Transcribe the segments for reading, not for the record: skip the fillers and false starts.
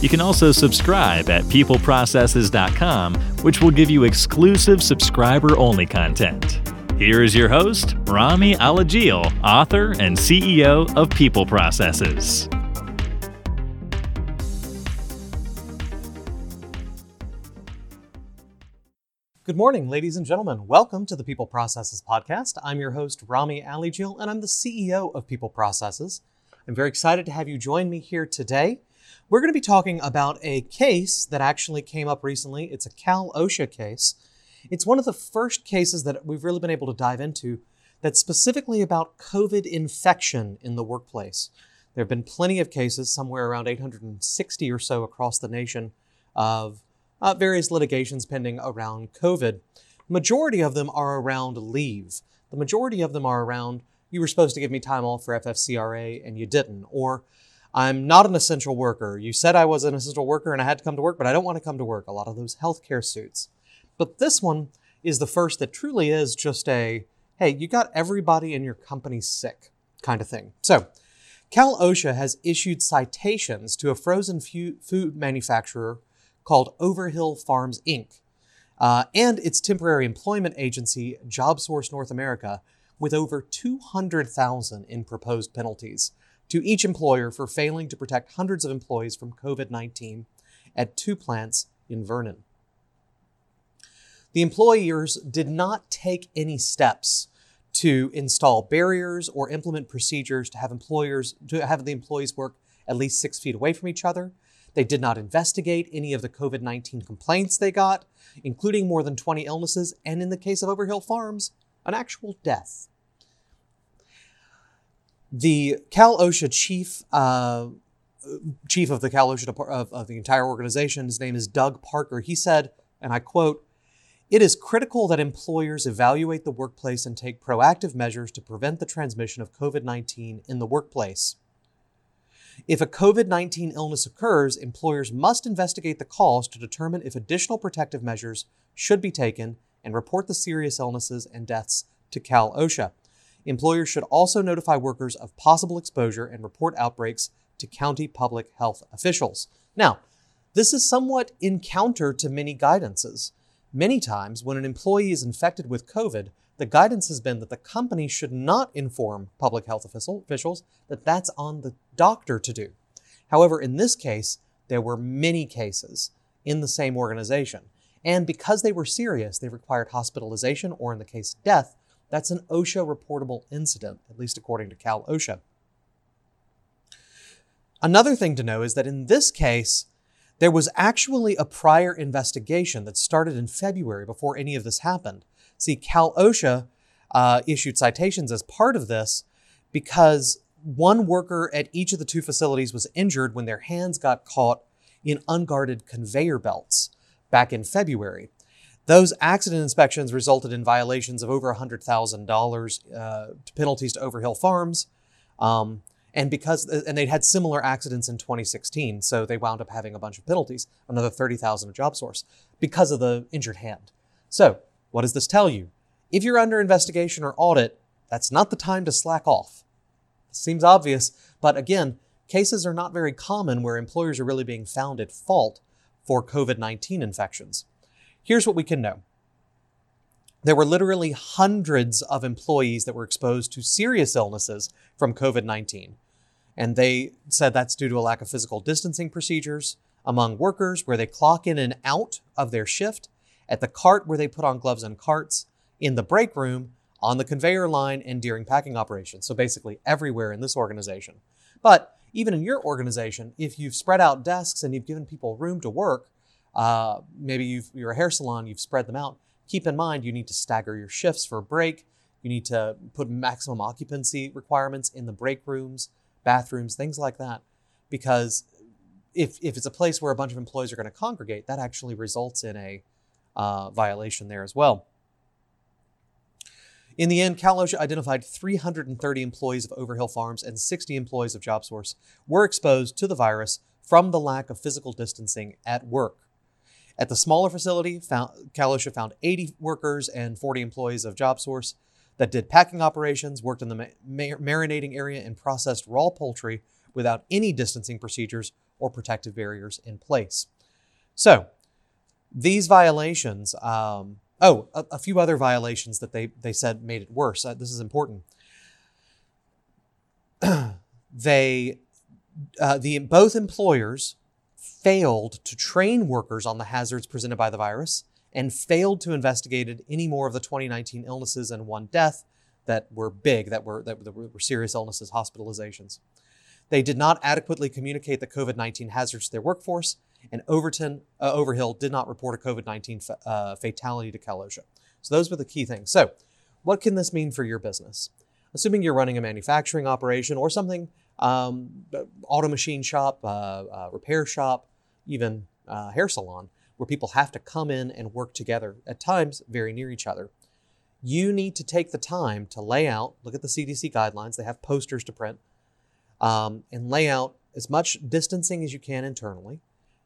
You can also subscribe at peopleprocesses.com, which will give you exclusive subscriber-only content. Here is your host, Rami Alajil, author and CEO of People Processes. Good morning, ladies and gentlemen. Welcome to the People Processes Podcast. I'm your host, Rami Alajil, and I'm the CEO of People Processes. I'm very excited to have you join me here today. We're going to be talking about a case that actually came up recently. It's a Cal OSHA case. It's one of the first cases that we've really been able to dive into that's specifically about COVID infection in the workplace. There have been plenty of cases, somewhere around 860 or so across the nation, of various litigations pending around COVID. The majority of them are around leave. The majority of them are around, you were supposed to give me time off for FFCRA and you didn't, or I'm not an essential worker. You said I was an essential worker and I had to come to work, but I don't want to come to work. A lot of those healthcare suits. But this one is the first that truly is just a, hey, you got everybody in your company sick kind of thing. So Cal OSHA has issued citations to a frozen food manufacturer called Overhill Farms Inc. And its temporary employment agency, JobSource North America, with over $200,000 in proposed penalties to each employer for failing to protect hundreds of employees from COVID-19 at two plants in Vernon. The employers did not take any steps to install barriers or implement procedures to have the employees work at least 6 feet away from each other. They did not investigate any of the COVID-19 complaints they got, including more than 20 illnesses, and in the case of Overhill Farms, an actual death. The Cal OSHA chief of the Cal OSHA of the entire organization, his name is Doug Parker. He said, and I quote, "It is critical that employers evaluate the workplace and take proactive measures to prevent the transmission of COVID-19 in the workplace. If a COVID-19 illness occurs, employers must investigate the cause to determine if additional protective measures should be taken and report the serious illnesses and deaths to Cal OSHA. Employers should also notify workers of possible exposure and report outbreaks to county public health officials." Now, this is somewhat in counter to many guidances. Many times when an employee is infected with COVID, the guidance has been that the company should not inform public health officials, that that's on the doctor to do. However, in this case, there were many cases in the same organization. And because they were serious, they required hospitalization or, in the case of death, that's an OSHA reportable incident, at least according to Cal OSHA. Another thing to know is that in this case, there was actually a prior investigation that started in February before any of this happened. See, Cal OSHA issued citations as part of this because one worker at each of the two facilities was injured when their hands got caught in unguarded conveyor belts back in February. Those accident inspections resulted in violations of over $100,000 penalties to Overhill Farms, and they'd had similar accidents in 2016, so they wound up having a bunch of penalties, another $30,000 of JobSource because of the injured hand. So, what does this tell you? If you're under investigation or audit, that's not the time to slack off. Seems obvious, but again, cases are not very common where employers are really being found at fault for COVID-19 infections. Here's what we can know. There were literally hundreds of employees that were exposed to serious illnesses from COVID-19. And they said that's due to a lack of physical distancing procedures among workers, where they clock in and out of their shift, at the cart where they put on gloves and carts, in the break room, on the conveyor line, and during packing operations. So basically everywhere in this organization. But even in your organization, if you've spread out desks and you've given people room to work, maybe you're a hair salon, you've spread them out. Keep in mind, you need to stagger your shifts for a break. You need to put maximum occupancy requirements in the break rooms, bathrooms, things like that, because if it's a place where a bunch of employees are going to congregate, that actually results in a violation there as well. In the end, Cal OSHA identified 330 employees of Overhill Farms and 60 employees of JobSource were exposed to the virus from the lack of physical distancing at work. At the smaller facility, Cal OSHA found 80 workers and 40 employees of JobSource that did packing operations, worked in the marinating area, and processed raw poultry without any distancing procedures or protective barriers in place. So these violations... a few other violations that they said made it worse. This is important. Both employers failed to train workers on the hazards presented by the virus and failed to investigate any more of the 2019 illnesses and one death that were big, that were serious illnesses, hospitalizations. They did not adequately communicate the COVID-19 hazards to their workforce, and Overhill did not report a COVID-19 fatality to Cal OSHA. So those were the key things. So what can this mean for your business? Assuming you're running a manufacturing operation or something, auto machine shop, repair shop, even hair salon, where people have to come in and work together, at times very near each other. You need to take the time to lay out, look at the CDC guidelines, they have posters to print, and lay out as much distancing as you can internally.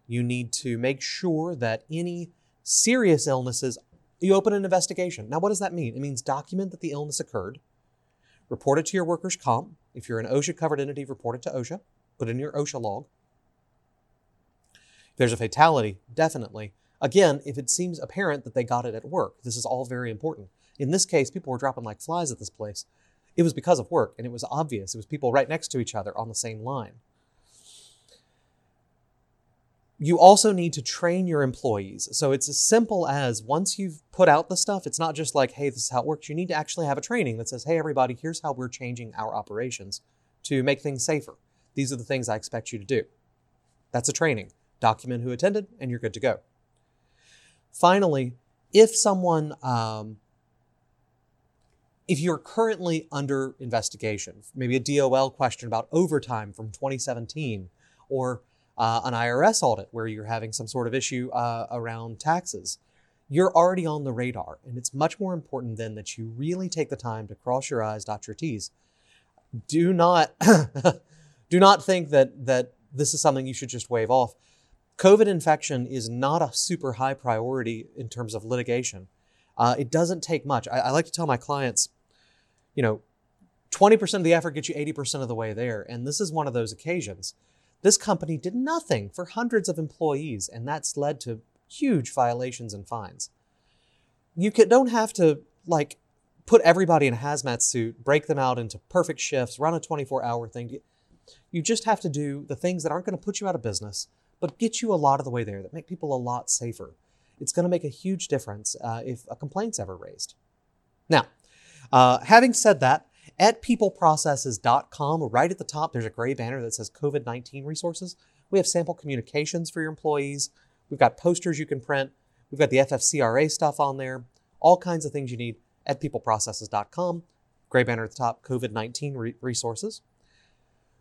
You need to make sure that any serious illnesses, you open an investigation. Now, what does that mean? It means document that the illness occurred, report it to your workers' comp. If you're an OSHA-covered entity, report it to OSHA, put in your OSHA log. If there's a fatality, definitely. Again, if it seems apparent that they got it at work, this is all very important. In this case, people were dropping like flies at this place. It was because of work, and it was obvious. It was people right next to each other on the same line. You also need to train your employees. So it's as simple as once you've put out the stuff, it's not just like, hey, this is how it works. You need to actually have a training that says, hey, everybody, here's how we're changing our operations to make things safer. These are the things I expect you to do. That's a training. Document who attended, and you're good to go. Finally, if someone, if you're currently under investigation, maybe a DOL question about overtime from 2017 or an IRS audit where you're having some sort of issue around taxes, you're already on the radar. And it's much more important then that you really take the time to cross your I's, dot your T's. Do not think that this is something you should just wave off. COVID infection is not a super high priority in terms of litigation. It doesn't take much. I like to tell my clients, 20% of the effort gets you 80% of the way there. And this is one of those occasions. This company did nothing for hundreds of employees, and that's led to huge violations and fines. You don't have to put everybody in a hazmat suit, break them out into perfect shifts, run a 24-hour thing. You just have to do the things that aren't going to put you out of business, but get you a lot of the way there, that make people a lot safer. It's going to make a huge difference if a complaint's ever raised. Now, having said that, at peopleprocesses.com, right at the top, there's a gray banner that says COVID-19 resources. We have sample communications for your employees. We've got posters you can print. We've got the FFCRA stuff on there. All kinds of things you need at peopleprocesses.com. Gray banner at the top, COVID-19 resources.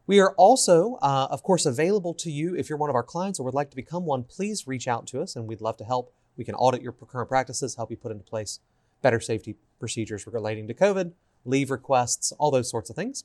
We are also, of course, available to you. If you're one of our clients or would like to become one, please reach out to us and we'd love to help. We can audit your current practices, help you put into place better safety procedures relating to COVID, leave requests, all those sorts of things.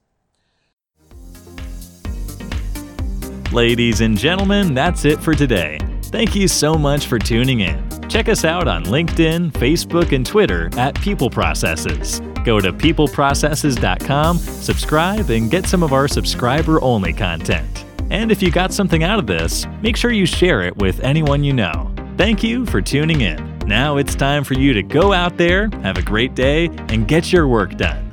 Ladies and gentlemen, that's it for today. Thank you so much for tuning in. Check us out on LinkedIn, Facebook, and Twitter at People Processes. Go to peopleprocesses.com, subscribe, and get some of our subscriber-only content. And if you got something out of this, make sure you share it with anyone you know. Thank you for tuning in. Now it's time for you to go out there, have a great day, and get your work done.